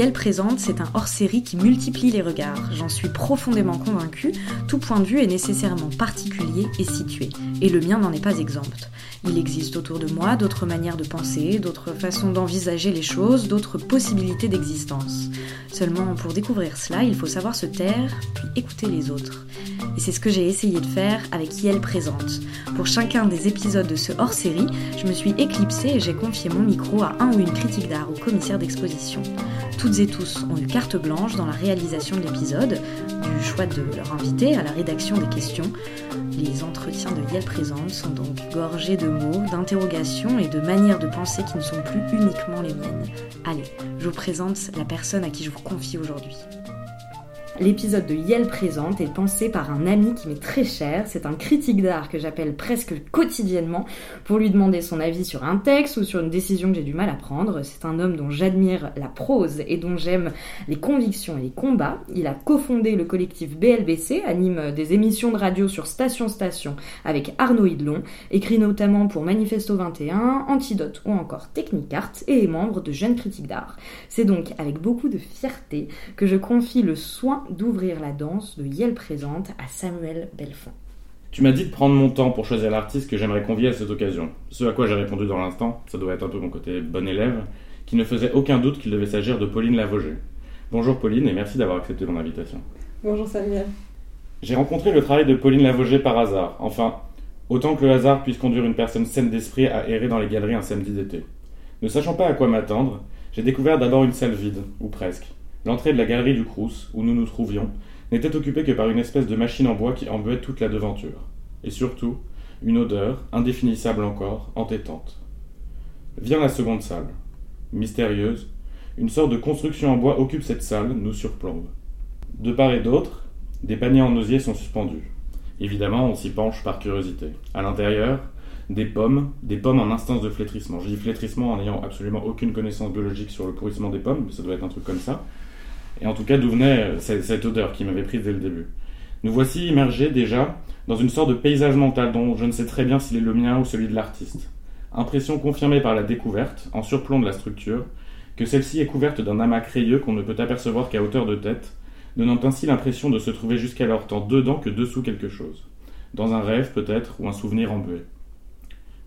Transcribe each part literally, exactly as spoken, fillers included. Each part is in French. Yael Présente, c'est un hors-série qui multiplie les regards. J'en suis profondément convaincue, tout point de vue est nécessairement particulier et situé. Et le mien n'en est pas exempt. Il existe autour de moi d'autres manières de penser, d'autres façons d'envisager les choses, d'autres possibilités d'existence. Seulement, pour découvrir cela, il faut savoir se taire, puis écouter les autres. Et c'est ce que j'ai essayé de faire avec Yael Présente. Pour chacun des épisodes de ce hors-série, je me suis éclipsée et j'ai confié mon micro à un ou une critique d'art ou commissaire d'exposition. Toutes et tous ont eu carte blanche dans la réalisation de l'épisode, du choix de leur invité à la rédaction des questions. Les entretiens de Yael Présente sont donc gorgés de mots, d'interrogations et de manières de penser qui ne sont plus uniquement les miennes. Allez, je vous présente la personne à qui je vous confie aujourd'hui. L'épisode de Yael Présente est pensé par un ami qui m'est très cher, c'est un critique d'art que j'appelle presque quotidiennement pour lui demander son avis sur un texte ou sur une décision que j'ai du mal à prendre. C'est un homme dont j'admire la prose et dont j'aime les convictions et les combats. Il a cofondé le collectif B L B C, anime des émissions de radio sur Station Station avec Arnaud Hidalon, écrit notamment pour Manifesto vingt et un, Antidote ou encore Technicart et est membre de Jeunes Critiques d'Art. C'est donc avec beaucoup de fierté que je confie le soin d'ouvrir la danse de Yael Présente à Samuel Belfond. Tu m'as dit de prendre mon temps pour choisir l'artiste que j'aimerais convier à cette occasion. Ce à quoi j'ai répondu dans l'instant, ça doit être un peu mon côté bon élève, qui ne faisait aucun doute qu'il devait s'agir de Pauline Lavoie. Bonjour Pauline et merci d'avoir accepté mon invitation. Bonjour Samuel. J'ai rencontré le travail de Pauline Lavoie par hasard. Enfin, autant que le hasard puisse conduire une personne saine d'esprit à errer dans les galeries un samedi d'été. Ne sachant pas à quoi m'attendre, j'ai découvert d'abord une salle vide, ou presque. L'entrée de la galerie du Crous, où nous nous trouvions, n'était occupée que par une espèce de machine en bois qui embuait toute la devanture. Et surtout, une odeur, indéfinissable encore, entêtante. Vient la seconde salle. Mystérieuse, une sorte de construction en bois occupe cette salle, nous surplombe. De part et d'autre, des paniers en osier sont suspendus. Évidemment, on s'y penche par curiosité. À l'intérieur, des pommes, des pommes en instance de flétrissement. Je dis flétrissement en n'ayant absolument aucune connaissance biologique sur le pourrissement des pommes, mais ça doit être un truc comme ça. Et en tout cas, d'où venait cette odeur qui m'avait prise dès le début. Nous voici immergés déjà dans une sorte de paysage mental dont je ne sais très bien s'il est le mien ou celui de l'artiste. Impression confirmée par la découverte, en surplomb de la structure, que celle-ci est couverte d'un amas crayeux qu'on ne peut apercevoir qu'à hauteur de tête, donnant ainsi l'impression de se trouver jusqu'alors tant dedans que dessous quelque chose. Dans un rêve peut-être, ou un souvenir embué.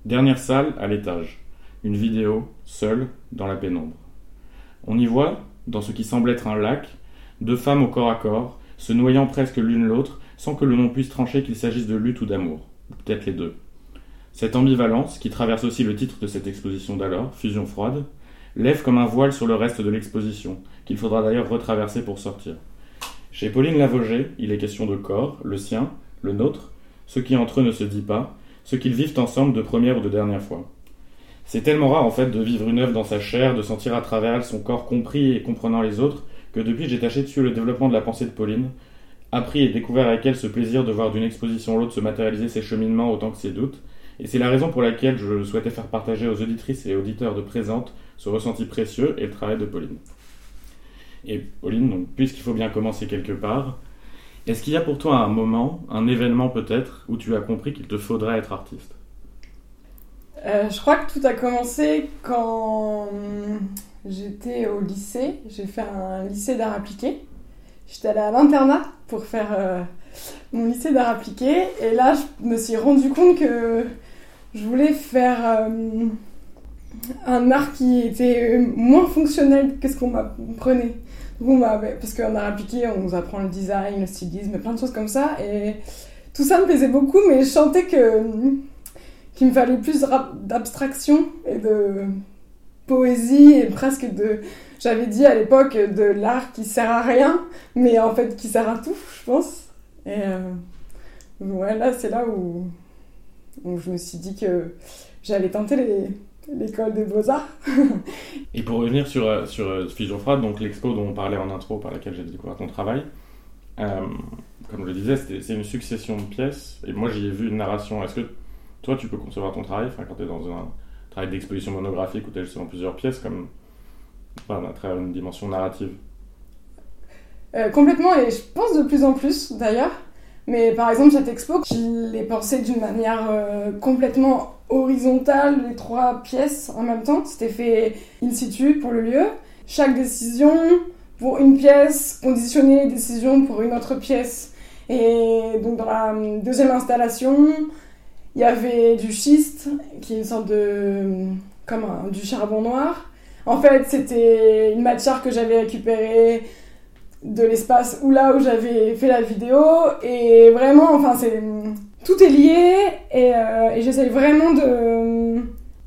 Dernière salle, à l'étage. Une vidéo, seule, dans la pénombre. On y voit, dans ce qui semble être un lac, deux femmes au corps à corps, se noyant presque l'une l'autre, sans que le nom puisse trancher qu'il s'agisse de lutte ou d'amour, peut-être les deux. Cette ambivalence, qui traverse aussi le titre de cette exposition d'alors, Fusion froide, lève comme un voile sur le reste de l'exposition, qu'il faudra d'ailleurs retraverser pour sortir. Chez Pauline Lavoie, il est question de corps, le sien, le nôtre, ce qui entre eux ne se dit pas, ce qu'ils vivent ensemble de première ou de dernière fois. C'est tellement rare en fait de vivre une œuvre dans sa chair, de sentir à travers elle son corps compris et comprenant les autres, que depuis j'ai tâché de suivre le développement de la pensée de Pauline, appris et découvert avec elle ce plaisir de voir d'une exposition à l'autre se matérialiser ses cheminements autant que ses doutes, et c'est la raison pour laquelle je souhaitais faire partager aux auditrices et auditeurs de Présente ce ressenti précieux et le travail de Pauline. Et Pauline, donc, puisqu'il faut bien commencer quelque part, est-ce qu'il y a pour toi un moment, un événement peut-être, où tu as compris qu'il te faudrait être artiste ? Euh, je crois que tout a commencé quand j'étais au lycée. J'ai fait un lycée d'art appliqué. J'étais allée à l'internat pour faire euh, mon lycée d'art appliqué. Et là, je me suis rendu compte que je voulais faire euh, un art qui était moins fonctionnel que ce qu'on m'apprenait. Donc, bah, parce qu'en art appliqué, on nous apprend le design, le stylisme, plein de choses comme ça. Et tout ça me plaisait beaucoup, mais je sentais que... qu'il me fallait plus d'abstraction et de poésie et presque de... J'avais dit à l'époque de l'art qui sert à rien, mais en fait qui sert à tout, je pense. Et euh, ouais, là, c'est là où, où je me suis dit que j'allais tenter les, l'école des beaux-arts. Et pour revenir sur, sur Fusion Froide, donc l'expo dont on parlait en intro, par laquelle j'ai découvert ton travail, euh, comme je le disais, c'est une succession de pièces, et moi j'y ai vu une narration. Est-ce que toi, tu peux concevoir ton travail, enfin, quand tu es dans un travail d'exposition monographique où tu as justement plusieurs pièces, comme enfin, à travers une dimension narrative. Euh, complètement, et je pense de plus en plus d'ailleurs. Mais par exemple, cette expo, je l'ai pensée d'une manière euh, complètement horizontale, les trois pièces en même temps. C'était fait in situ pour le lieu. Je chaque décision pour une pièce, conditionner les décisions pour une autre pièce. Et donc dans la deuxième installation, il y avait du schiste, qui est une sorte de... comme un, du charbon noir. En fait, c'était une matière que j'avais récupérée de l'espace où là où j'avais fait la vidéo. Et vraiment, enfin, c'est... Tout est lié et, euh, et j'essaye vraiment de,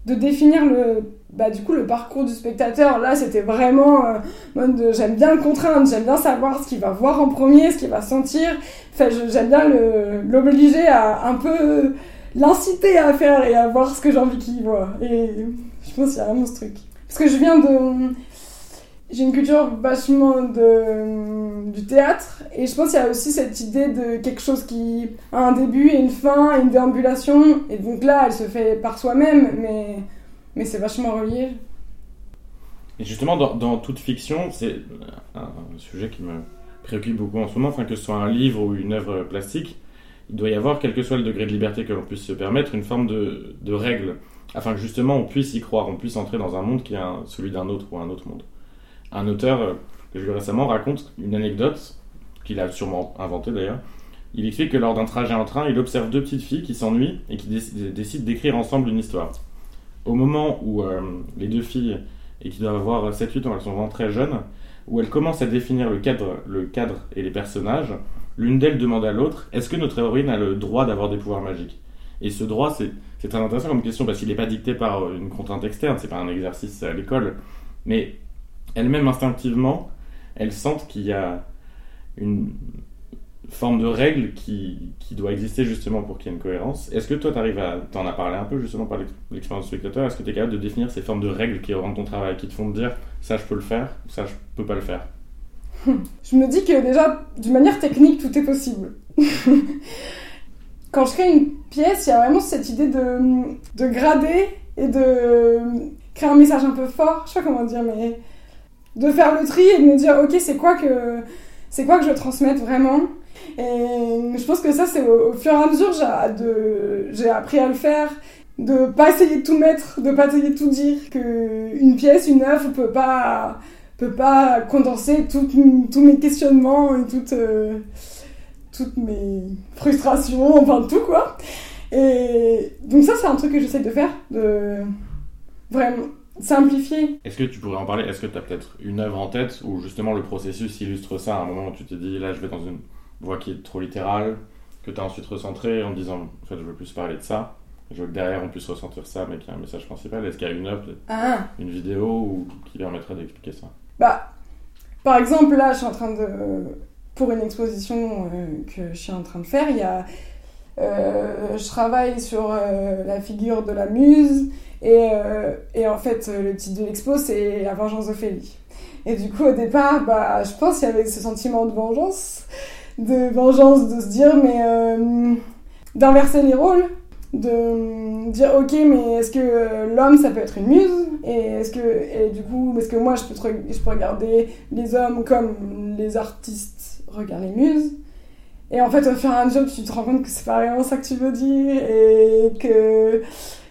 de définir le, bah, du coup, le parcours du spectateur. Là, c'était vraiment... Euh, mode de, j'aime bien le contraindre, j'aime bien savoir ce qu'il va voir en premier, ce qu'il va sentir. Enfin, je, j'aime bien le, l'obliger à un peu l'inciter à faire et à voir ce que j'ai envie qu'il voit. Et je pense qu'il y a vraiment ce truc. Parce que je viens de... J'ai une culture vachement de, du théâtre, et je pense qu'il y a aussi cette idée de quelque chose qui a un début et une fin, une déambulation, et donc là, elle se fait par soi-même, mais, mais c'est vachement relié. Et justement, dans, dans toute fiction, c'est un sujet qui me préoccupe beaucoup en ce moment, enfin, que ce soit un livre ou une œuvre plastique, il doit y avoir, quel que soit le degré de liberté que l'on puisse se permettre, une forme de, de règle, afin que justement on puisse y croire, on puisse entrer dans un monde qui est un, celui d'un autre ou un autre monde. Un auteur que j'ai lu récemment raconte une anecdote, qu'il a sûrement inventée d'ailleurs. Il explique que lors d'un trajet en train, il observe deux petites filles qui s'ennuient et qui dé- décident d'écrire ensemble une histoire. Au moment où euh, les deux filles, et qui doivent avoir sept huit ans, elles sont vraiment très jeunes, où elles commencent à définir le cadre, le cadre et les personnages, l'une d'elles demande à l'autre « Est-ce que notre héroïne a le droit d'avoir des pouvoirs magiques ?» Et ce droit, c'est, c'est très intéressant comme question, parce qu'il n'est pas dicté par une contrainte externe, c'est pas un exercice à l'école, mais... Elles-mêmes, instinctivement, elles sentent qu'il y a une forme de règle qui, qui doit exister justement pour qu'il y ait une cohérence. Est-ce que toi, tu arrives à... T'en as parlé un peu justement par l'expérience du spectateur. Est-ce que tu es capable de définir ces formes de règles qui rendent ton travail, qui te font dire « ça, je peux le faire » ou « ça, je peux pas le faire ». Je me dis que déjà, d'une manière technique, tout est possible. Quand je crée une pièce, il y a vraiment cette idée de, de grader et de créer un message un peu fort. Je sais pas comment dire, mais... de faire le tri et de me dire ok c'est quoi que c'est quoi que je veux transmettre vraiment, et je pense que ça c'est au, au fur et à mesure j'ai, de, j'ai appris à le faire, de pas essayer de tout mettre, de pas essayer de tout dire, que une pièce, une œuvre peut pas peut pas condenser tout, tous mes questionnements et toutes euh, toutes mes frustrations, enfin tout quoi. Et donc ça c'est un truc que j'essaie de faire, de vraiment simplifier. Est-ce que tu pourrais en parler ? Est-ce que tu as peut-être une œuvre en tête où justement le processus illustre ça, à un moment où tu t'es dit là je vais dans une voie qui est trop littérale, que tu as ensuite recentré en disant en fait je veux plus parler de ça, je veux que derrière on puisse ressentir ça mais qu'il y a un message principal. Est-ce qu'il y a une œuvre, ah. une vidéo ou... qui permettrait d'expliquer ça ? Bah, par exemple là je suis en train de, pour une exposition euh, que je suis en train de faire, il y a euh, je travaille sur euh, la figure de la muse. Et, euh, et en fait, le titre de l'expo, c'est « La vengeance d'Ophélie ». Et du coup, au départ, bah, je pense qu'il y avait ce sentiment de vengeance, de vengeance, de se dire, mais euh, d'inverser les rôles, de dire « Ok, mais est-ce que l'homme, ça peut être une muse ?» Et est-ce que, et du coup, est-ce que moi, je peux, te, je peux regarder les hommes comme les artistes regardent les muses ? Et en fait, au fur et à mesure, tu te rends compte que c'est pas vraiment ça que tu veux dire, et que...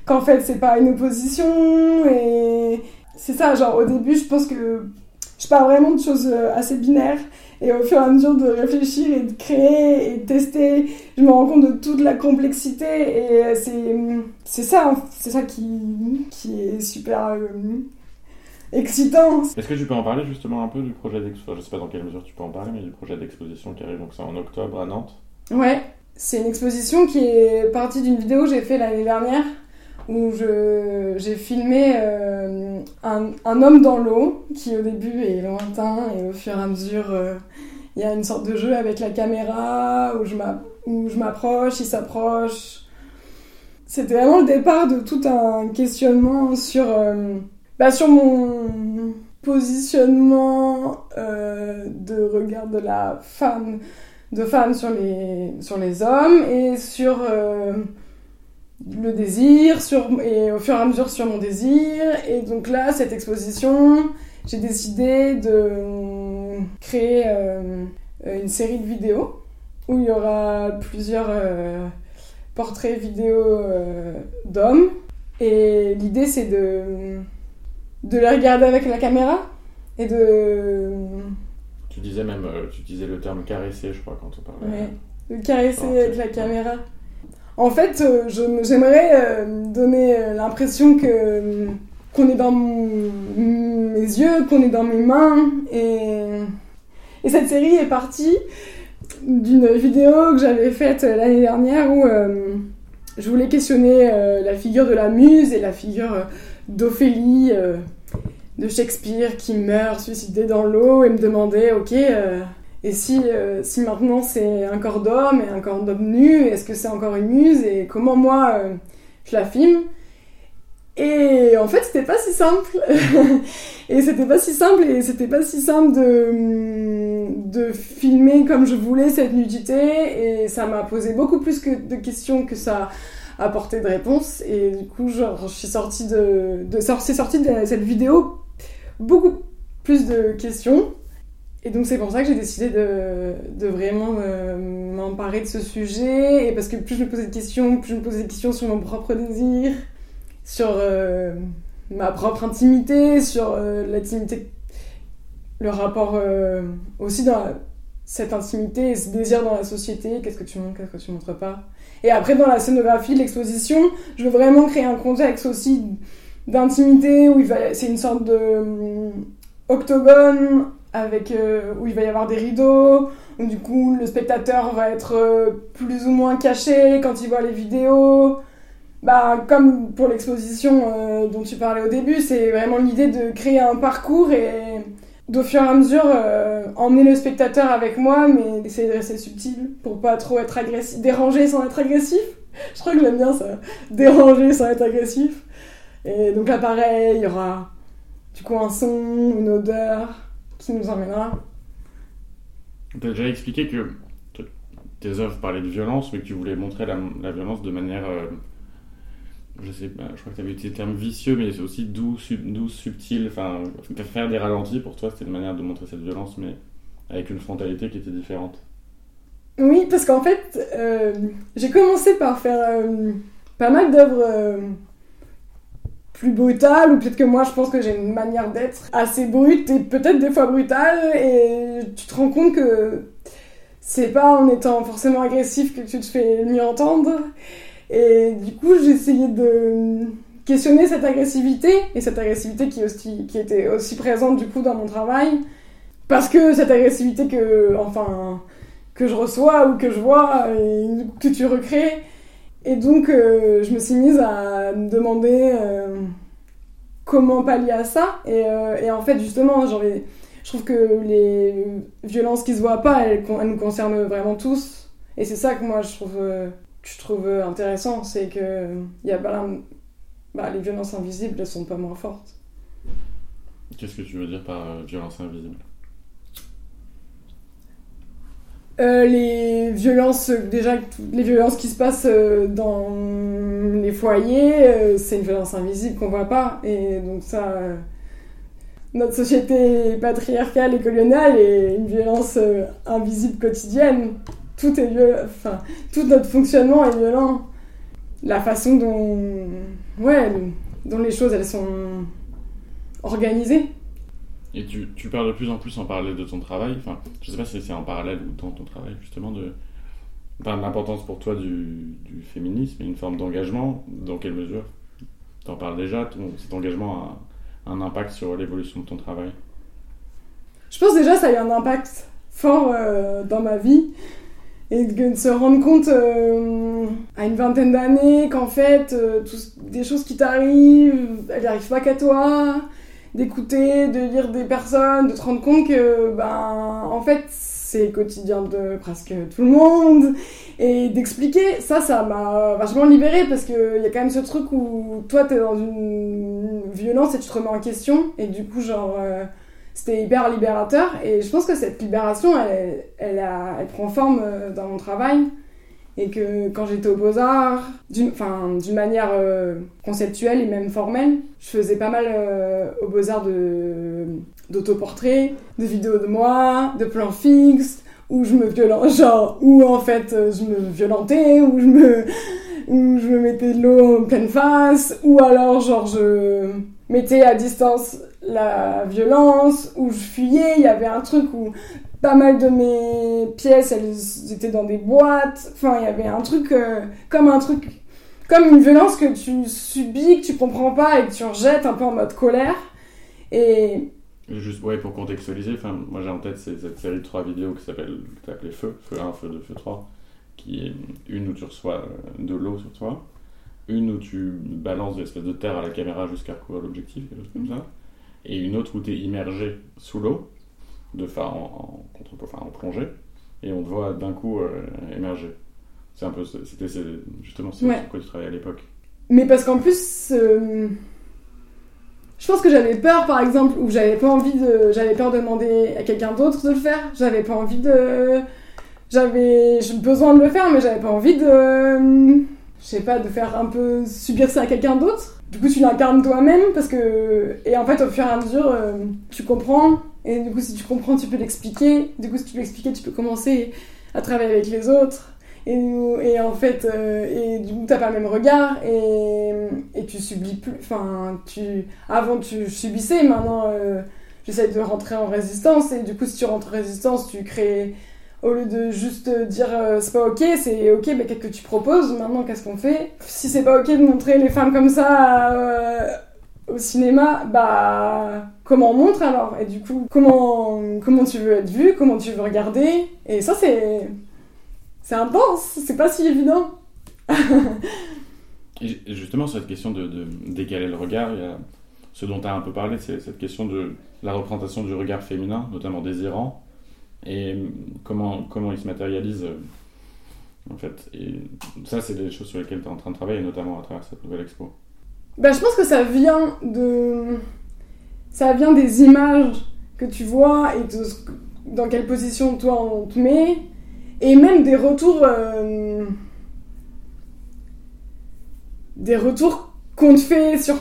qu'en fait c'est pas une opposition, et c'est ça, genre au début je pense que je parle vraiment de choses assez binaires, et au fur et à mesure de réfléchir et de créer et de tester, je me rends compte de toute la complexité, et c'est, c'est ça, c'est ça qui, qui est super euh, excitant. Est-ce que tu peux en parler justement un peu du projet d'exposition, enfin, je sais pas dans quelle mesure tu peux en parler, mais du projet d'exposition qui arrive, donc c'est en octobre à Nantes. Ouais, c'est une exposition qui est partie d'une vidéo que j'ai faite l'année dernière, où je, j'ai filmé euh, un, un homme dans l'eau qui au début est lointain et au fur et à mesure il euh, y a une sorte de jeu avec la caméra où je, m'a, où je m'approche, il s'approche. C'était vraiment le départ de tout un questionnement sur, euh, bah, sur mon positionnement euh, de regard de la femme, de femme sur les, sur les hommes et sur... Euh, le désir, sur, et au fur et à mesure sur mon désir. Et donc là, cette exposition, j'ai décidé de créer euh, une série de vidéos où il y aura plusieurs euh, portraits vidéo euh, d'hommes. Et l'idée, c'est de, de les regarder avec la caméra et de... Tu disais même, tu disais le terme caresser, je crois, quand on parlait. Ouais, de caresser oh, avec la caméra. En fait, je, j'aimerais donner l'impression que, qu'on est dans mon, mes yeux, qu'on est dans mes mains. Et, et cette série est partie d'une vidéo que j'avais faite l'année dernière où euh, je voulais questionner euh, la figure de la muse et la figure d'Ophélie, euh, de Shakespeare qui meurt suicidé dans l'eau, et me demander, ok... Euh, Et si, euh, si maintenant c'est un corps d'homme et un corps d'homme nu, est-ce que c'est encore une muse et comment moi euh, je la filme? Et en fait c'était pas si simple. et c'était pas si simple et c'était pas si simple de, de filmer comme je voulais cette nudité, et ça m'a posé beaucoup plus que, de questions que ça apportait de réponses, et du coup genre, je suis sortie de, de, c'est sorti de cette vidéo beaucoup plus de questions. Et donc c'est pour ça que j'ai décidé de, de vraiment m'emparer de ce sujet, et parce que plus je me posais de questions, plus je me posais des questions sur mon propre désir, sur euh, ma propre intimité, sur euh, l'intimité, le rapport euh, aussi dans la, cette intimité et ce désir dans la société, qu'est-ce que tu montres, qu'est-ce que tu montres pas. Et après dans la scénographie, l'exposition, je veux vraiment créer un contexte aussi d'intimité où il va, c'est une sorte de euh, octogone, avec, euh, où il va y avoir des rideaux, où du coup le spectateur va être euh, plus ou moins caché quand il voit les vidéos. Bah, comme pour l'exposition euh, dont tu parlais au début, c'est vraiment l'idée de créer un parcours et d'au fur et à mesure euh, emmener le spectateur avec moi, mais d'essayer de rester subtil pour pas trop être agressif, déranger sans être agressif. Je crois que j'aime bien ça, déranger sans être agressif. Et donc là pareil, il y aura du coup un son, une odeur... qui nous emmènera. Tu as déjà expliqué que tes œuvres parlaient de violence, mais que tu voulais montrer la, la violence de manière, euh, je sais pas, je crois que tu avais utilisé le terme vicieux, mais c'est aussi doux, sub, doux subtil, enfin, faire des ralentis, pour toi, c'était une manière de montrer cette violence, mais avec une frontalité qui était différente. Oui, parce qu'en fait, euh, j'ai commencé par faire euh, pas mal d'œuvres... Euh, plus brutale, ou peut-être que moi je pense que j'ai une manière d'être assez brute et peut-être des fois brutale, et tu te rends compte que c'est pas en étant forcément agressif que tu te fais mieux entendre, et du coup j'ai essayé de questionner cette agressivité, et cette agressivité qui, aussi, qui était aussi présente du coup dans mon travail, parce que cette agressivité que, enfin, que je reçois ou que je vois et que tu recrées. Et donc, euh, je me suis mise à me demander euh, comment pallier à ça. Et, euh, et en fait, justement, genre les, je trouve que les violences qui se voient pas, elles, elles nous concernent vraiment tous. Et c'est ça que moi, je trouve, euh, je trouve intéressant. C'est que y a, bah, bah, les violences invisibles, elles sont pas moins fortes. Qu'est-ce que tu veux dire par euh, violence invisible ? Euh, les violences euh, déjà les violences qui se passent euh, dans les foyers, euh, c'est une violence invisible qu'on voit pas, et donc ça euh, notre société patriarcale et coloniale est une violence euh, invisible quotidienne. Tout est violent, enfin tout notre fonctionnement est violent, la façon dont ouais dont les choses elles sont organisées. Et tu, tu parles de plus en plus en parallèle de ton travail, enfin, je sais pas si c'est en parallèle ou dans ton travail, justement, de, enfin, de l'importance pour toi du, du féminisme et une forme d'engagement. Dans quelle mesure tu en parles déjà? Ton, cet engagement a un impact sur l'évolution de ton travail? Je pense déjà que ça a eu un impact fort euh, dans ma vie, et de, de se rendre compte euh, à une vingtaine d'années qu'en fait, euh, tout, des choses qui t'arrivent, elles n'arrivent pas qu'à toi. D'écouter, de lire des personnes, de te rendre compte que, ben, en fait, c'est quotidien de presque tout le monde, et d'expliquer, ça, ça m'a vachement libérée, parce qu'il y a quand même ce truc où toi, t'es dans une violence et tu te remets en question, et du coup, genre, euh, c'était hyper libérateur, et je pense que cette libération, elle, elle, a, elle prend forme dans mon travail, et que quand j'étais aux Beaux-Arts, d'une, d'une manière euh, conceptuelle et même formelle, je faisais pas mal euh, aux Beaux-Arts de, d'autoportraits, de vidéos de moi, de plans fixes, où je me violentais, genre, où en fait je me violentais, où je me, où je me mettais de l'eau en pleine face, ou alors genre je... mettais à distance la violence, où je fuyais. Il y avait un truc où pas mal de mes pièces, elles étaient dans des boîtes. Enfin, il y avait un truc euh, comme un truc, comme une violence que tu subis, que tu comprends pas et que tu rejettes un peu en mode colère. Et juste ouais, pour contextualiser, enfin, moi j'ai en tête c'est cette série de trois vidéos qui s'appelle t'appelais Feu, Feu un, Feu deux, Feu trois, qui est une où tu reçois de l'eau sur toi, une où tu balances des espèces de terre à la caméra jusqu'à recouvrir l'objectif, quelque chose comme ça, et une autre où tu es immergé sous l'eau, de enfin, en, en, contre, enfin, en plongée, et on te voit d'un coup euh, émerger. C'est un peu, c'était c'est, justement c'est ouais. sur quoi tu travaillais à l'époque. Mais parce qu'en plus, euh, je pense que j'avais peur, par exemple, ou j'avais pas envie de, j'avais peur de demander à quelqu'un d'autre de le faire. J'avais pas envie de, j'avais besoin de le faire, mais j'avais pas envie de, euh, je sais pas, de faire un peu subir ça à quelqu'un d'autre. Du coup, tu l'incarnes toi-même parce que, et en fait, au fur et à mesure, euh, tu comprends. Et du coup, si tu comprends, tu peux l'expliquer. Du coup, si tu peux l'expliquer, tu peux commencer à travailler avec les autres. Et, et en fait, euh, et du coup, t'as pas le même regard et, et tu subis plus. Enfin, tu, avant, tu subissais, maintenant, euh, j'essaie de rentrer en résistance. Et du coup, si tu rentres en résistance, tu crées. Au lieu de juste dire euh, c'est pas ok, c'est ok, mais bah, qu'est-ce que tu proposes maintenant, qu'est-ce qu'on fait? Si c'est pas ok de montrer les femmes comme ça euh, au cinéma, bah. Comment on montre alors? Et du coup, comment, comment tu veux être vu? Comment tu veux regarder? Et ça, c'est. C'est intense, c'est pas si évident. Et justement, sur cette question de, de décaler le regard, il y a ce dont tu as un peu parlé, c'est cette question de la représentation du regard féminin, notamment désirant, et comment, comment il se matérialise, en fait. Et ça, c'est des choses sur lesquelles tu es en train de travailler, notamment à travers cette nouvelle expo. Ben, je pense que ça vient de. Ça vient des images que tu vois et de ce... dans quelle position toi on te met. Et même des retours euh, des retours qu'on te fait sur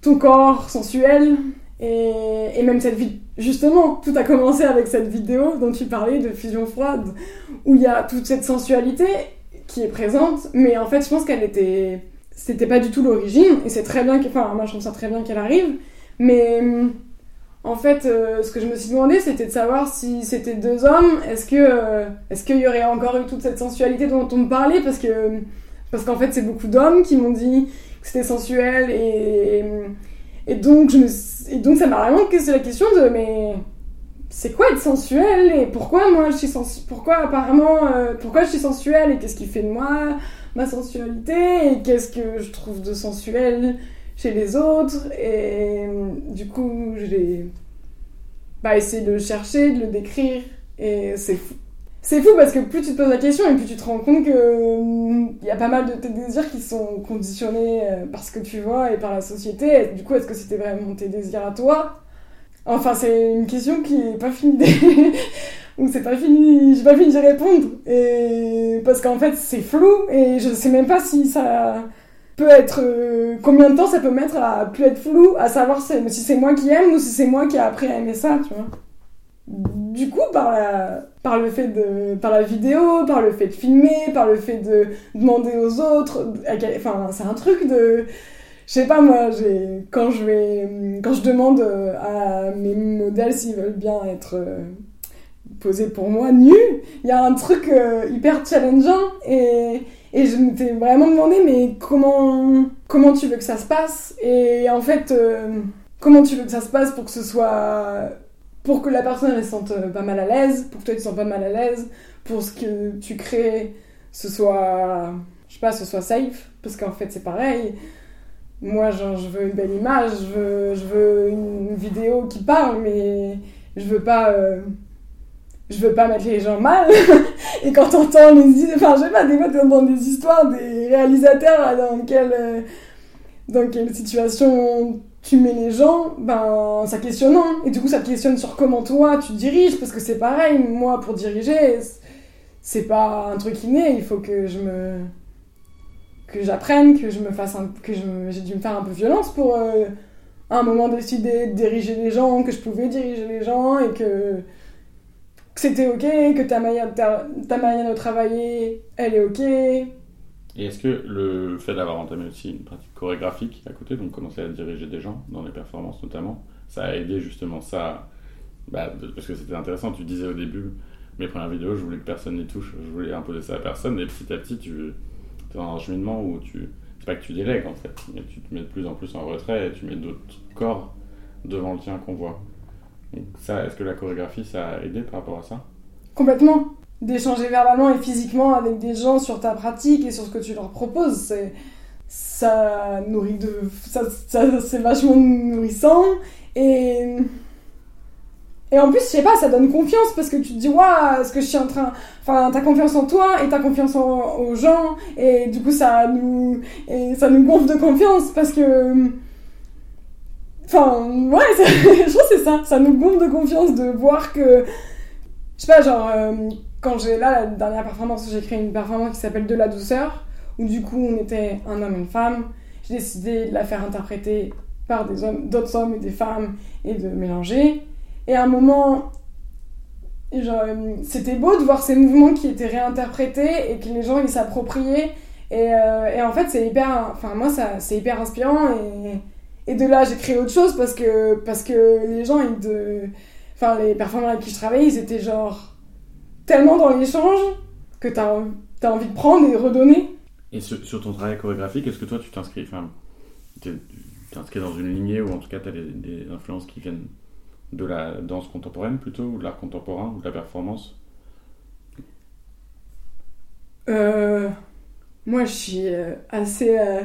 ton corps sensuel et, et même cette vidéo. Justement, tout a commencé avec cette vidéo dont tu parlais de Fusion froide, où il y a toute cette sensualité qui est présente, mais en fait je pense qu'elle était c'était pas du tout l'origine, et c'est très bien que... enfin moi je trouve ça très bien qu'elle arrive, mais en fait, euh, ce que je me suis demandé, c'était de savoir si c'était deux hommes, est-ce que euh, est-ce qu'il y aurait encore eu toute cette sensualité dont on me parlait, parce que parce qu'en fait, c'est beaucoup d'hommes qui m'ont dit que c'était sensuel, et et donc je me et donc ça m'a vraiment posé la question de mais c'est quoi être sensuel et pourquoi moi je suis sensu- pourquoi apparemment euh, pourquoi je suis sensuelle et qu'est-ce qui fait de moi ma sensualité et qu'est-ce que je trouve de sensuel chez les autres, et du coup j'ai bah, essayé de le chercher, de le décrire, et c'est fou. C'est fou parce que plus tu te poses la question et plus tu te rends compte qu'il euh, y a pas mal de tes désirs qui sont conditionnés par ce que tu vois et par la société, et du coup est-ce que c'était vraiment tes désirs à toi? Enfin c'est une question qui est pas finie, donc c'est pas fini, j'ai pas fini d'y répondre, et... parce qu'en fait c'est flou et je sais même pas si ça... peut être euh, combien de temps ça peut mettre à plus être flou, à savoir si, si c'est moi qui aime ou si c'est moi qui ai appris à aimer ça, tu vois. Du coup, par la, par le fait de, par la vidéo, par le fait de filmer, par le fait de demander aux autres, enfin c'est un truc de, je sais pas moi, j'ai, quand je vais, quand je demande à mes modèles s'ils veulent bien être euh, posés pour moi nus, il y a un truc euh, hyper challengeant et Et je m'étais vraiment demandé, mais comment, comment tu veux que ça se passe? Et en fait, euh, comment tu veux que ça se passe pour que ce soit... Pour que la personne elle se sente pas mal à l'aise, pour que toi tu te sens pas mal à l'aise, pour ce que tu crées, ce soit... Je sais pas, ce soit safe, parce qu'en fait c'est pareil. Moi, genre, je veux une belle image, je veux, je veux une vidéo qui parle, mais je veux pas... Euh... Je veux pas mettre les gens mal, et quand t'entends les... Enfin, je sais pas, des fois t'entends des histoires des réalisateurs dans quelle, dans quelle situation tu mets les gens, ben, ça questionne, hein. Et du coup, ça te questionne sur comment toi, tu diriges, parce que c'est pareil, moi, pour diriger, c'est pas un truc inné, il faut que je me... que j'apprenne, que je me fasse un... que je me... j'ai dû me faire un peu violence pour, euh, à un moment, décider de diriger les gens, que je pouvais diriger les gens, et que... que c'était ok, que ta manière, ta, ta manière de travailler, elle est ok. Et est-ce que le fait d'avoir entamé aussi une pratique chorégraphique à côté, donc commencer à diriger des gens dans les performances notamment, ça a aidé justement ça, bah, parce que c'était intéressant, tu disais au début, mes premières vidéos, je voulais que personne les touche, je voulais imposer ça à personne, et petit à petit, tu es dans un cheminement où tu, c'est pas que tu délègues en fait, mais tu te mets de plus en plus en retrait et tu mets d'autres corps devant le tien qu'on voit. Donc ça, est-ce que la chorégraphie, ça a aidé par rapport à ça ? Complètement. D'échanger verbalement et physiquement avec des gens sur ta pratique et sur ce que tu leur proposes, c'est, ça nourrit de, ça, ça, c'est vachement nourrissant. Et, et en plus, je sais pas, ça donne confiance parce que tu te dis, waouh, ce que je suis en train. Enfin, t'as confiance en toi et t'as confiance en, aux gens. Et du coup, ça nous, et ça nous gonfle de confiance parce que. Enfin, ouais, ça, je trouve que c'est ça. Ça nous gonfle de confiance de voir que. Je sais pas, genre, euh, quand j'ai là, la dernière performance, j'ai créé une performance qui s'appelle « De la douceur », où du coup, on était un homme et une femme. J'ai décidé de la faire interpréter par des hommes, d'autres hommes et des femmes, et de mélanger. Et à un moment, genre, c'était beau de voir ces mouvements qui étaient réinterprétés et que les gens, ils s'appropriaient. Et, euh, et en fait, c'est hyper... Enfin, moi, ça, c'est hyper inspirant. Et, et de là, j'ai créé autre chose parce que, parce que les gens, ils... De, Enfin, les performeurs avec qui je travaillais, ils étaient genre tellement dans l'échange que t'as, t'as envie de prendre et de redonner. Et sur, sur ton travail chorégraphique, est-ce que toi tu t'inscris, enfin, t'es, t'es inscrit dans une lignée ou en tout cas t'as des, des influences qui viennent de la danse contemporaine plutôt, ou de l'art contemporain, ou de la performance ? Euh, moi je suis assez euh,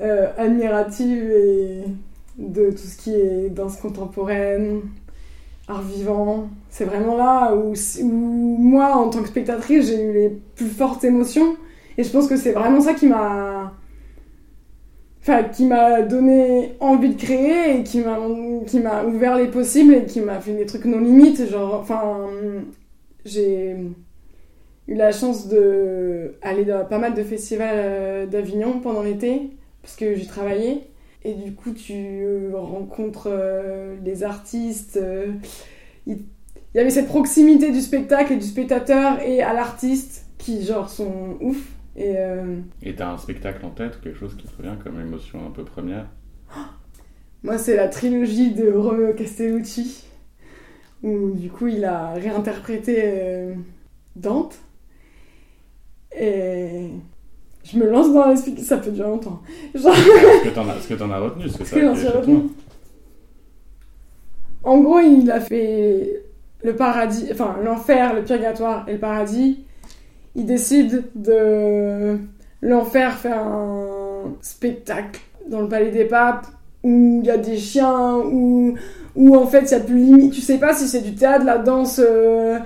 euh, admirative et de tout ce qui est danse contemporaine. Art vivant, c'est vraiment là où, où moi, en tant que spectatrice, j'ai eu les plus fortes émotions. Et je pense que c'est vraiment ça qui m'a, enfin, qui m'a donné envie de créer et qui m'a, qui m'a ouvert les possibles et qui m'a fait des trucs non limites. Genre, enfin, j'ai eu la chance d'aller dans pas mal de festivals d'Avignon pendant l'été parce que j'ai travaillé. Et du coup, tu rencontres euh, les artistes. Euh, il y avait cette proximité du spectacle et du spectateur et à l'artiste qui, genre, sont ouf. Et, euh... et t'as un spectacle en tête, quelque chose qui te revient comme émotion un peu première ? Moi, c'est la trilogie de Romeo Castellucci, où du coup, il a réinterprété euh, Dante. Et... Je me lance dans l'explication, ça peut durer longtemps. Genre... Est-ce que t'en as, est-ce que t'en as retenu ce que, que j'en suis retenu. En gros, il a fait le paradis, enfin l'enfer, le purgatoire et le paradis. Il décide de l'enfer faire un spectacle dans le palais des papes où il y a des chiens, où, où en fait il y a plus limite. Tu sais pas si c'est du théâtre, la danse. Euh...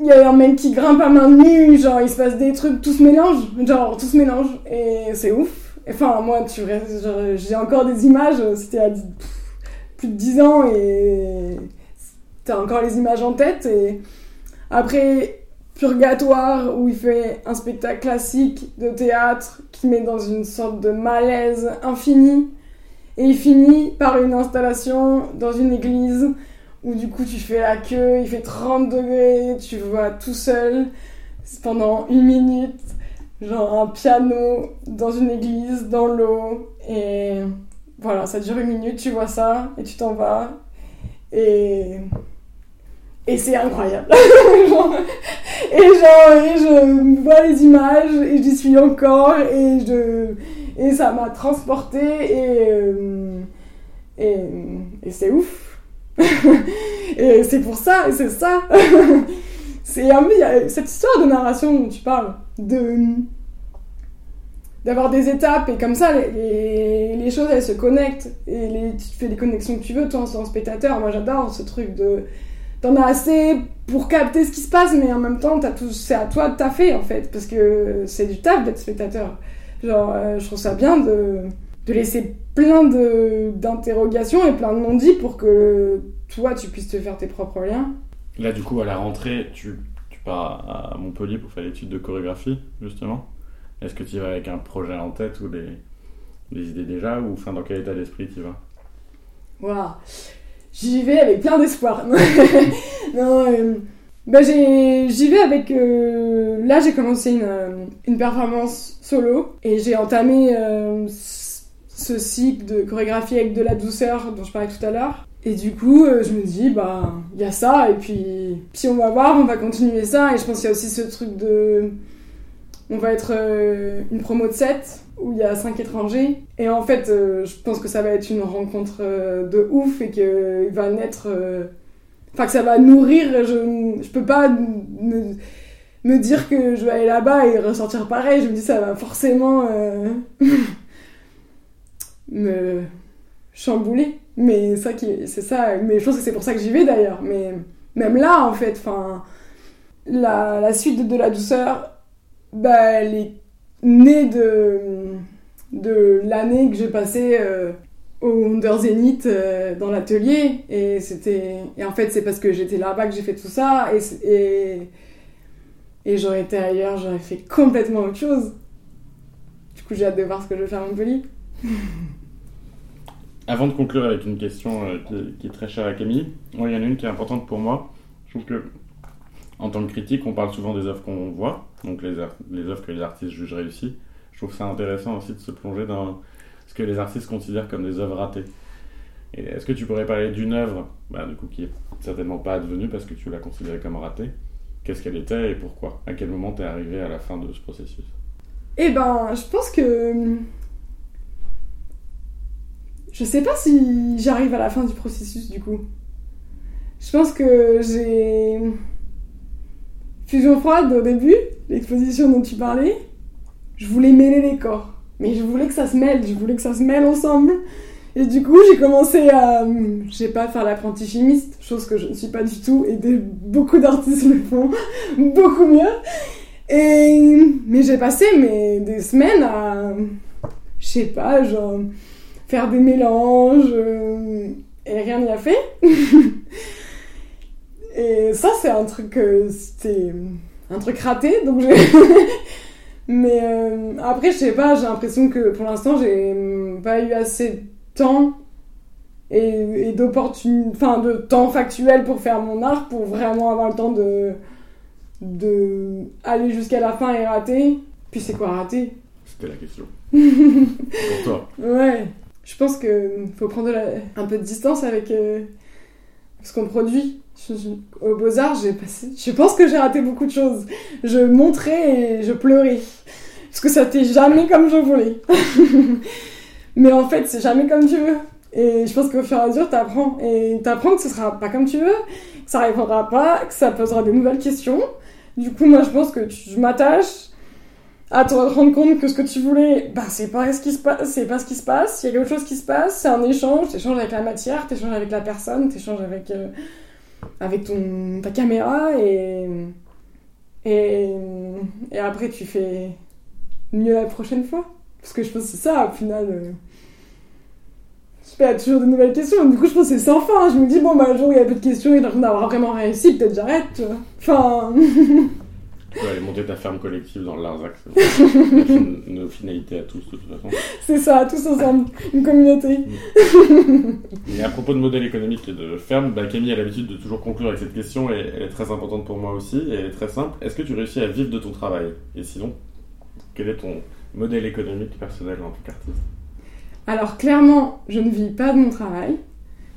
Il y a un mec qui grimpe à main nue, genre il se passe des trucs, tout se mélange, genre tout se mélange, et c'est ouf. Enfin, moi, tu restes, genre, j'ai encore des images, c'était à dix, pff, plus de dix ans, et t'as encore les images en tête. Et après, Purgatoire, où il fait un spectacle classique de théâtre qui met dans une sorte de malaise infini, et il finit par une installation dans une église. Où du coup tu fais la queue, il fait trente degrés, tu vois tout seul pendant une minute, genre un piano dans une église, dans l'eau, et voilà, ça dure une minute, tu vois ça, et tu t'en vas, et, et c'est incroyable. genre... Et genre, et je vois les images, et j'y suis encore, et, je... et ça m'a transportée, et, et... et c'est ouf. Et c'est pour ça, et c'est ça. C'est un peu cette histoire de narration dont tu parles, de d'avoir des étapes et comme ça les, les choses elles se connectent et les, tu fais les connexions que tu veux toi en tant que spectateur. Moi j'adore ce truc de t'en as assez pour capter ce qui se passe, mais en même temps t'as tout, c'est à toi de taffer en fait, parce que c'est du taf d'être spectateur. Genre euh, je trouve ça bien de de laisser plein de, d'interrogations et plein de non-dits pour que toi, tu puisses te faire tes propres liens. Là, du coup, à la rentrée, tu, tu pars à Montpellier pour faire l'étude de chorégraphie, justement. Est-ce que tu y vas avec un projet en tête ou des, des idées déjà, ou enfin, dans quel état d'esprit tu y vas ? Waouh, j'y vais avec plein d'espoir. Non, euh, bah, j'ai, j'y vais avec... Euh, là, j'ai commencé une, une performance solo et j'ai entamé euh, ce cycle de chorégraphie avec de la douceur dont je parlais tout à l'heure. Et du coup, euh, je me dis, bah, il y a ça, et puis, puis on va voir, on va continuer ça. Et je pense qu'il y a aussi ce truc de... On va être euh, une promo de sept, où il y a cinq étrangers. Et en fait, euh, je pense que ça va être une rencontre euh, de ouf, et qu'il euh, va naître... Enfin, euh, que ça va nourrir, je, je peux pas me, me dire que je vais aller là-bas et ressortir pareil. Je me dis, ça va forcément euh, me chambouler. Mais ça qui, c'est ça, mais je pense que c'est pour ça que j'y vais d'ailleurs. Mais même là, en fait, enfin, la, la suite de, de la douceur, bah, elle est née de, de l'année que j'ai passée euh, au Wonder Zenith euh, dans l'atelier. Et c'était, et en fait, c'est parce que j'étais là-bas que j'ai fait tout ça. Et, et, et j'aurais été ailleurs, j'aurais fait complètement autre chose. Du coup, j'ai hâte de voir ce que je vais faire à Montpellier. Avant de conclure avec une question euh, qui, qui est très chère à Camille, moi, il y en a une qui est importante pour moi. Je trouve que, en tant que critique, on parle souvent des œuvres qu'on voit, donc les, ar- les œuvres que les artistes jugent réussies. Je trouve ça intéressant aussi de se plonger dans ce que les artistes considèrent comme des œuvres ratées. Et est-ce que tu pourrais parler d'une œuvre, bah, du coup, qui n'est certainement pas advenue parce que tu l'as considérée comme ratée? Qu'est-ce qu'elle était et pourquoi? À quel moment t'es arrivée à la fin de ce processus? Eh ben, je pense que... Je sais pas si j'arrive à la fin du processus, du coup. Je pense que j'ai... Fusion froide, au début, l'exposition dont tu parlais, je voulais mêler les corps. Mais je voulais que ça se mêle, je voulais que ça se mêle ensemble. Et du coup, j'ai commencé à, je sais pas, faire l'apprenti chimiste, chose que je ne suis pas du tout, et des... beaucoup d'artistes le font beaucoup mieux. Et... Mais j'ai passé mais, des semaines à... Je sais pas, genre... faire des mélanges, euh, et rien n'y a fait. Et ça, c'est un truc, euh, c'était un truc raté, donc j'ai... Mais euh, après, je sais pas, j'ai l'impression que pour l'instant, j'ai pas eu assez de temps et, et d'opportun... enfin, de temps factuel pour faire mon art, pour vraiment avoir le temps de, de aller jusqu'à la fin et rater. Puis c'est quoi rater? C'était la question. Pour toi. Ouais. Je pense qu'il faut prendre la, un peu de distance avec euh, ce qu'on produit. Je, je, aux Beaux-Arts, j'ai passé, je pense que j'ai raté beaucoup de choses. Je montrais et je pleurais. Parce que ça t'est jamais comme je voulais. Mais en fait, c'est jamais comme tu veux. Et je pense qu'au fur et à mesure, t'apprends. Et t'apprends que ce sera pas comme tu veux, que ça répondra pas, que ça posera des nouvelles questions. Du coup, moi, je pense que tu, je m'attache... à te rendre compte que ce que tu voulais, bah, c'est pas ce qui se passe, c'est pas ce qui se passe, il y a quelque chose qui se passe, c'est un échange, t'échanges avec la matière, t'échanges avec la personne, t'échanges avec, euh, avec ton, ta caméra, et, et, et après tu fais mieux la prochaine fois. Parce que je pense que c'est ça, au final, euh, je sais pas, il y a toujours de nouvelles questions, du coup je pense que c'est sans fin, hein. Je me dis, bon, bah, le jour où il y a plus de questions, il doit avoir vraiment réussi, peut-être j'arrête, tu vois. Enfin... Tu peux aller monter ta ferme collective dans le Larzac, c'est une, une finalité à tous, de toute façon. C'est ça, tous ensemble, une communauté. Et à propos de modèle économique et de ferme, bah Camille a l'habitude de toujours conclure avec cette question, et elle est très importante pour moi aussi, et elle est très simple. Est-ce que tu réussis à vivre de ton travail? Et sinon, quel est ton modèle économique personnel en tant qu'artiste? Alors clairement, je ne vis pas de mon travail,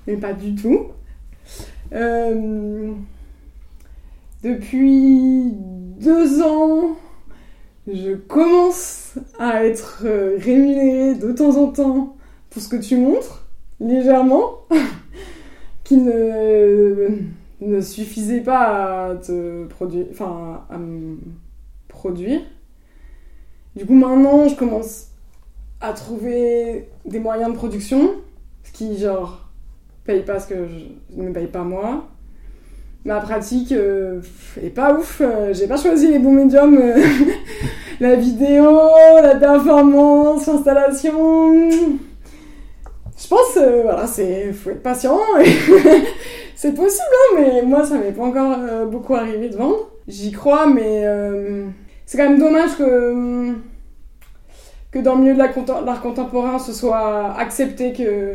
mais pas du tout. Euh... Depuis deux ans, je commence à être rémunérée de temps en temps pour ce que tu montres, légèrement, qui ne, ne suffisait pas à te produire, enfin à me produire. Du coup, maintenant, je commence à trouver des moyens de production, ce qui, genre, paye pas ce que je ne paye pas moi. Ma pratique euh, est pas ouf, euh, j'ai pas choisi les bons médiums, euh, la vidéo, la performance, l'installation. Je pense, euh, voilà, c'est, faut être patient, et c'est possible, hein, mais moi ça m'est pas encore euh, beaucoup arrivé de vendre. J'y crois, mais euh, c'est quand même dommage que, que dans le milieu de la contem- l'art contemporain, ce soit accepté que,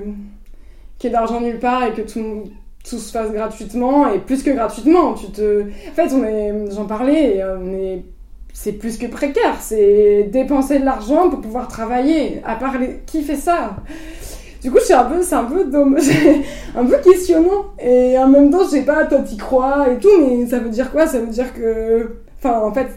qu'il y ait d'argent nulle part et que tout le monde... tout se fasse gratuitement, et plus que gratuitement. Tu te... En fait, on est... j'en parlais, et on est... c'est plus que précaire, c'est dépenser de l'argent pour pouvoir travailler. À part les... qui fait ça ? Du coup, je suis un peu, c'est un peu dommage, un peu questionnant. Et en même temps, je sais pas, toi t'y crois et tout, mais ça veut dire quoi ? Ça veut dire que, enfin, en fait,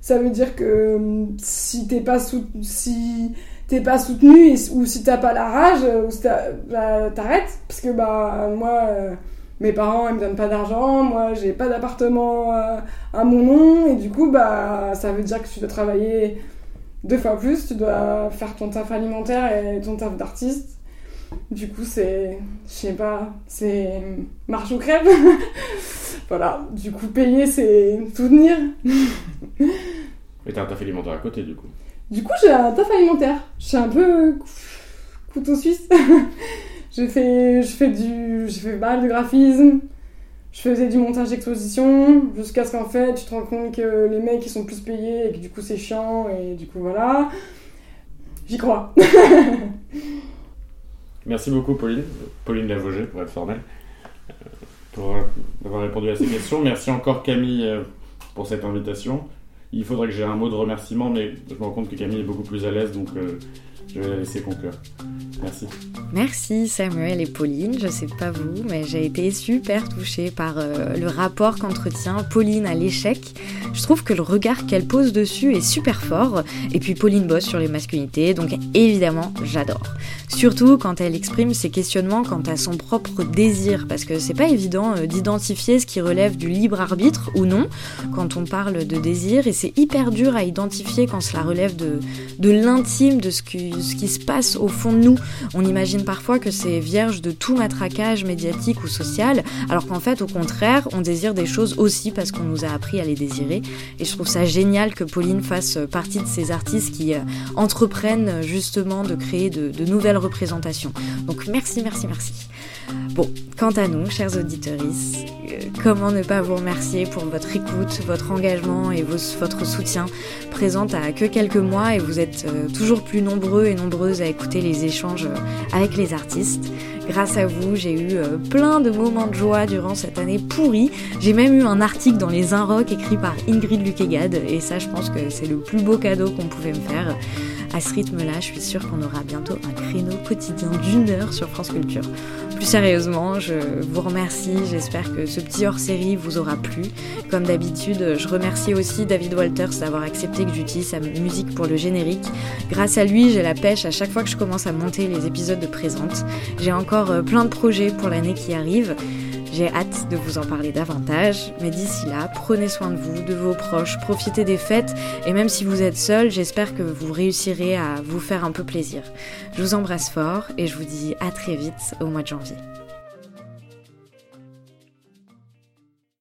ça veut dire que si t'es pas sou... si t'es pas soutenu, ou si t'as pas la rage, ou si t'as... bah, t'arrêtes, parce que bah moi, euh, mes parents ils me donnent pas d'argent, moi j'ai pas d'appartement à, à mon nom, et du coup bah ça veut dire que tu dois travailler deux fois plus, tu dois faire ton taf alimentaire et ton taf d'artiste. Du coup, c'est, je sais pas, c'est marche ou crève. Voilà, du coup, payer, c'est soutenir. Et t'as un taf alimentaire à côté, du coup. Du coup, j'ai un taf alimentaire. Je suis un peu couteau suisse. je, fais, je, fais du, je fais pas mal de graphisme. Je faisais du montage d'exposition. Jusqu'à ce qu'en fait, tu te rends compte que les mecs, ils sont plus payés et que du coup, c'est chiant. Et du coup, voilà. J'y crois. Merci beaucoup, Pauline, Pauline Lavoie, pour être formelle, pour avoir répondu à ces questions. Merci encore, Camille, pour cette invitation. Il faudrait que j'ai un mot de remerciement, mais je me rends compte que Camille est beaucoup plus à l'aise, donc euh, je vais la laisser conclure. Merci. Merci, Samuel et Pauline. Je sais pas vous, mais j'ai été super touchée par euh, le rapport qu'entretient Pauline à l'échec. Je trouve que le regard qu'elle pose dessus est super fort. Et puis Pauline bosse sur les masculinités, donc évidemment, j'adore. Surtout quand elle exprime ses questionnements quant à son propre désir, parce que c'est pas évident euh, d'identifier ce qui relève du libre arbitre ou non quand on parle de désir. Et c'est hyper dur à identifier quand cela relève de, de l'intime, de ce qui, ce qui se passe au fond de nous. On imagine parfois que c'est vierge de tout matraquage médiatique ou social, alors qu'en fait, au contraire, on désire des choses aussi parce qu'on nous a appris à les désirer. Et je trouve ça génial que Pauline fasse partie de ces artistes qui entreprennent justement de créer de, de nouvelles représentations. Donc merci, merci, merci. Bon, quant à nous, chers auditrices, euh, comment ne pas vous remercier pour votre écoute, votre engagement et vos, votre soutien présente à que quelques mois et vous êtes euh, toujours plus nombreux et nombreuses à écouter les échanges euh, avec les artistes. Grâce à vous, j'ai eu euh, plein de moments de joie durant cette année pourrie. J'ai même eu un article dans les Inrocks écrit par Ingrid Luquegade et ça, je pense que c'est le plus beau cadeau qu'on pouvait me faire. À ce rythme-là, je suis sûre qu'on aura bientôt un créneau quotidien d'une heure sur France Culture. Plus sérieusement, je vous remercie, j'espère que ce petit hors-série vous aura plu. Comme d'habitude, je remercie aussi David Walters d'avoir accepté que j'utilise sa musique pour le générique. Grâce à lui, j'ai la pêche à chaque fois que je commence à monter les épisodes de Présente. J'ai encore plein de projets pour l'année qui arrive. J'ai hâte de vous en parler davantage, mais d'ici là, prenez soin de vous, de vos proches, profitez des fêtes, et même si vous êtes seul, j'espère que vous réussirez à vous faire un peu plaisir. Je vous embrasse fort, et je vous dis à très vite au mois de janvier.